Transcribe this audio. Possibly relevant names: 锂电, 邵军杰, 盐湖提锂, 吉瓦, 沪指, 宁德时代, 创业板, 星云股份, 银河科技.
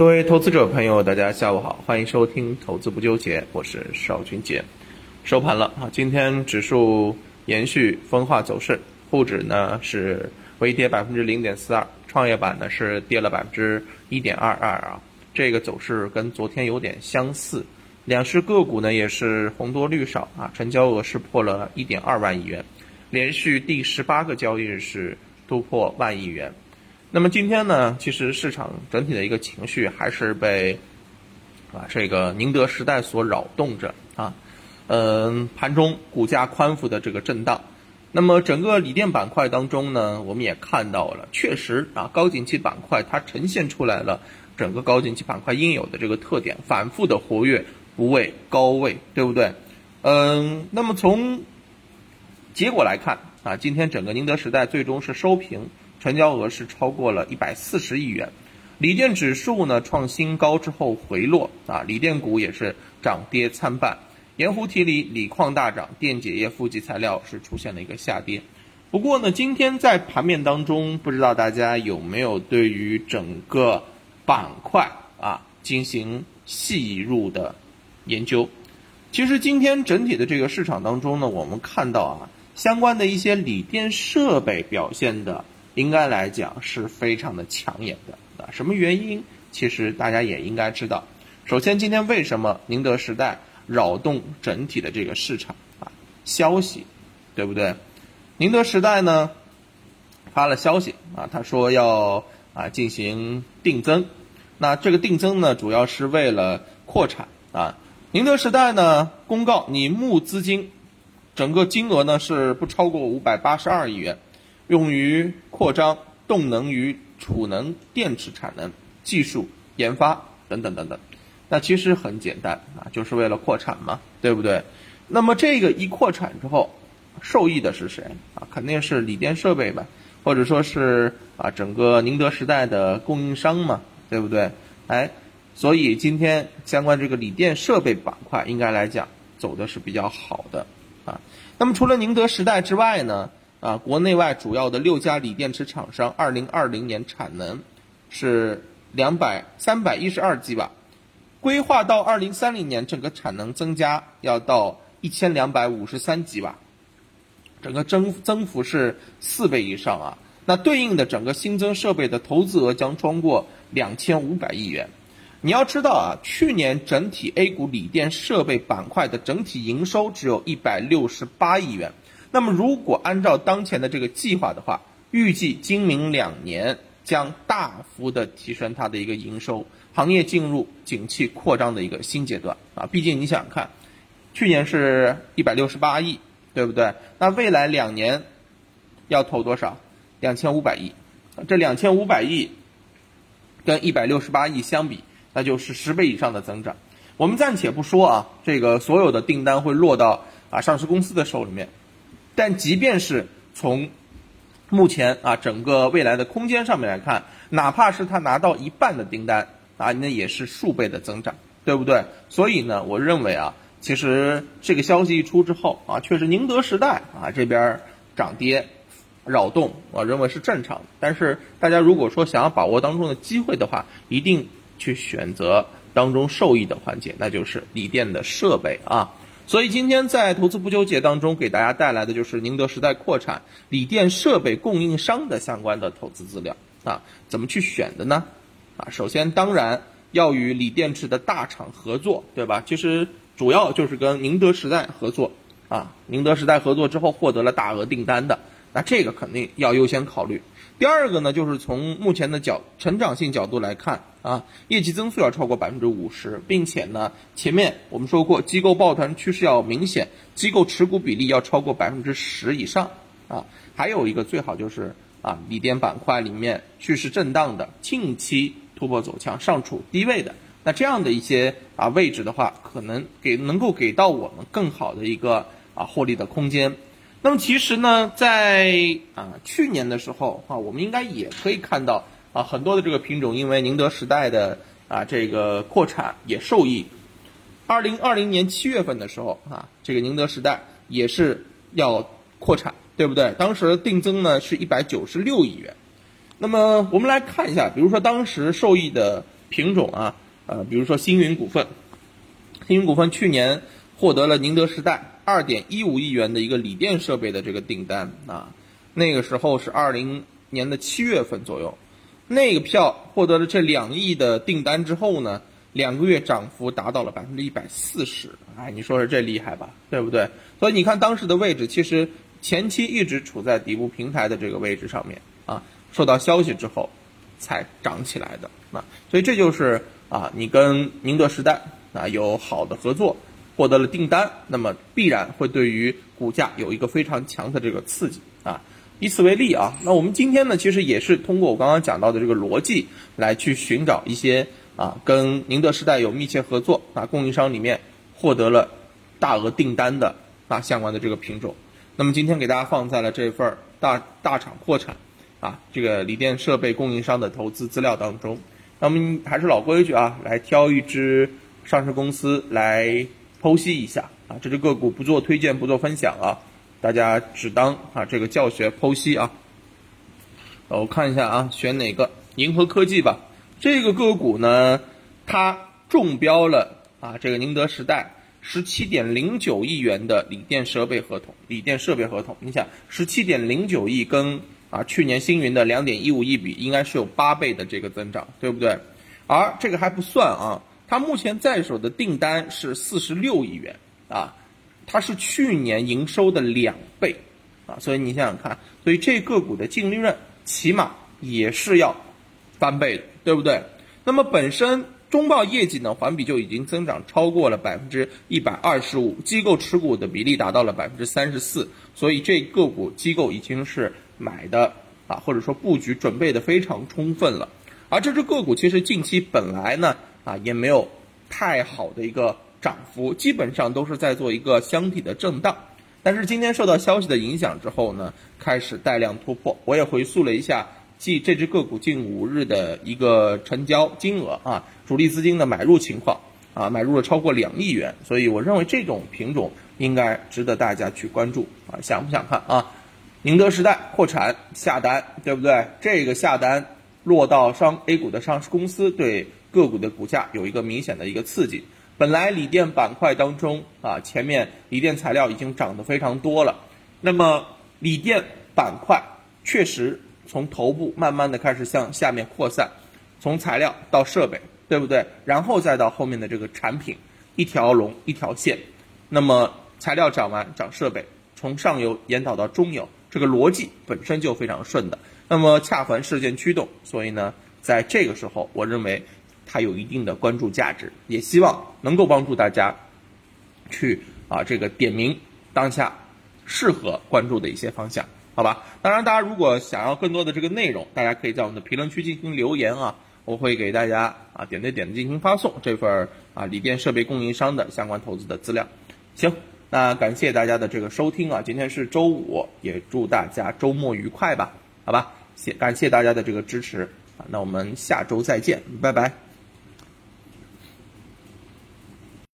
各位投资者朋友，大家下午好，欢迎收听投资不纠结，我是邵军杰。收盘了，今天指数延续分化走势，沪指呢是微跌 0.42%， 创业板呢是跌了 1.22%啊，这个走势跟昨天有点相似。两市个股呢也是红多绿少啊，成交额是破了 1.2 万亿元，连续第18个交易日是突破万亿元。那么今天呢，其实市场整体的一个情绪还是被这个宁德时代所扰动着啊，盘中股价宽幅的这个震荡。那么整个锂电板块当中呢，我们也看到了，确实啊，高景气板块它呈现出来了整个高景气板块应有的这个特点，反复的活跃，不畏高位，对不对？那么从结果来看啊，今天整个宁德时代最终是收平。成交额是超过了140亿元，锂电指数呢创新高之后回落啊，锂电股也是涨跌参半，盐湖提锂、锂矿大涨，电解液、负极材料是出现了一个下跌。不过呢，今天在盘面当中，不知道大家有没有对于整个板块啊进行细入的研究？其实今天整体的这个市场当中呢，我们看到啊，相关的一些锂电设备表现的。应该来讲是非常的抢眼的啊，什么原因？其实大家也应该知道。首先，今天为什么宁德时代扰动整体的这个市场啊？消息，对不对？宁德时代呢发了消息啊，他说要进行定增，那这个定增呢，主要是为了扩产啊。宁德时代呢公告，拟募资金整个金额呢是不超过582亿元。用于扩张动能与储能电池产能、技术研发等等等等，那其实很简单啊，就是为了扩产嘛，对不对？那么这个一扩产之后，受益的是谁啊？肯定是锂电设备吧，或者说是整个宁德时代的供应商嘛，对不对？哎，所以今天相关这个锂电设备板块应该来讲走的是比较好的啊。那么除了宁德时代之外呢？啊，国内外主要的6家锂电池厂商2020年产能是312 吉瓦，规划到2030年整个产能增加要到1253吉瓦，整个增幅是4倍以上啊。那对应的整个新增设备的投资额将超过2500亿元。你要知道啊，去年整体 A 股锂电设备板块的整体营收只有168亿元。那么如果按照当前的这个计划的话，预计今明2年将大幅的提升它的一个营收，行业进入景气扩张的一个新阶段啊。毕竟你想看，去年是168亿，对不对？那未来2年要投多少？2500亿。这2500亿跟168亿相比，那就是10倍以上的增长。我们暂且不说啊，这个所有的订单会落到上市公司的手里面。但即便是从目前整个未来的空间上面来看，哪怕是他拿到一半的订单那也是数倍的增长，对不对？所以呢，我认为其实这个消息一出之后确实宁德时代这边涨跌扰动，我认为是正常的。但是大家如果说想要把握当中的机会的话，一定去选择当中受益的环节，那就是锂电的设备啊。所以今天在投资不纠结当中给大家带来的就是宁德时代扩产、锂电设备供应商的相关的投资资料啊，怎么去选的呢？首先当然要与锂电池的大厂合作，对吧？其实主要就是跟宁德时代合作啊，宁德时代合作之后获得了大额订单的，那这个肯定要优先考虑。第二个呢，就是从目前的成长性角度来看。业绩增速要超过 50%， 并且呢前面我们说过，机构抱团趋势要明显，机构持股比例要超过 10% 以上还有一个最好就是锂电板块里面趋势震荡的，近期突破走强，上处低位的，那这样的一些位置的话，可能能够给到我们更好的一个获利的空间。那么其实呢，在去年的时候我们应该也可以看到很多的这个品种，因为宁德时代的这个扩产也受益。2020年7月份的时候这个宁德时代也是要扩产，对不对？当时定增呢是196亿元。那么我们来看一下，比如说当时受益的品种啊，比如说星云股份，星云股份去年获得了宁德时代 2.15 亿元的一个锂电设备的这个订单啊，那个时候是20年的7月份左右，那个票获得了这2亿的订单之后呢，2个月涨幅达到了 140%， 哎，你说说这厉害吧，对不对？所以你看当时的位置，其实前期一直处在底部平台的这个位置上面啊，受到消息之后才涨起来的啊，所以这就是啊，你跟宁德时代啊有好的合作，获得了订单，那么必然会对于股价有一个非常强的这个刺激啊。以此为例啊，那我们今天呢，其实也是通过我刚刚讲到的这个逻辑来去寻找一些啊，跟宁德时代有密切合作啊，供应商里面获得了大额订单的啊相关的这个品种。那么今天给大家放在了这份大厂扩产啊这个锂电设备供应商的投资资料当中。那我们还是老规矩啊，来挑一只上市公司来剖析一下啊，这只个股不做推荐，不做分享啊，大家只当啊这个教学剖析啊。我看一下啊，选哪个？银河科技吧。这个个股呢，它中标了啊，这个宁德时代 17.09 亿元的锂电设备合同。你想 17.09 亿跟啊去年星云的 2.15 亿比，应该是有8倍的这个增长，对不对？而这个还不算啊，它目前在手的订单是46亿元啊，它是去年营收的2倍啊，所以你想想看，所以这个股的净利润起码也是要翻倍的，对不对？那么本身中报业绩呢，环比就已经增长超过了 125%， 机构持股的比例达到了 34%， 所以这个股机构已经是买的啊，或者说布局准备的非常充分了。而这只个股其实近期本来呢啊也没有太好的一个涨幅，基本上都是在做一个箱体的震荡，但是今天受到消息的影响之后呢，开始带量突破。我也回溯了一下即这只个股近5日的一个成交金额啊，主力资金的买入情况啊，买入了超过2亿元，所以我认为这种品种应该值得大家去关注啊，想不想看啊？宁德时代扩产下单，对不对？这个下单落到 A 股的上市公司，对个股的股价有一个明显的一个刺激。本来锂电板块当中啊，前面锂电材料已经涨得非常多了，那么锂电板块确实从头部慢慢的开始向下面扩散，从材料到设备，对不对？然后再到后面的这个产品，一条龙一条线。那么材料涨完涨设备，从上游引导到中游，这个逻辑本身就非常顺的。那么恰逢事件驱动，所以呢，在这个时候，我认为它有一定的关注价值，也希望能够帮助大家去啊这个点明当下适合关注的一些方向。好吧，当然大家如果想要更多的这个内容，大家可以在我们的评论区进行留言啊，我会给大家啊点对点的进行发送这份啊锂电设备供应商的相关投资的资料。行，那感谢大家的这个收听啊，今天是周五，也祝大家周末愉快吧，好吧，感谢大家的这个支持啊，那我们下周再见，拜拜。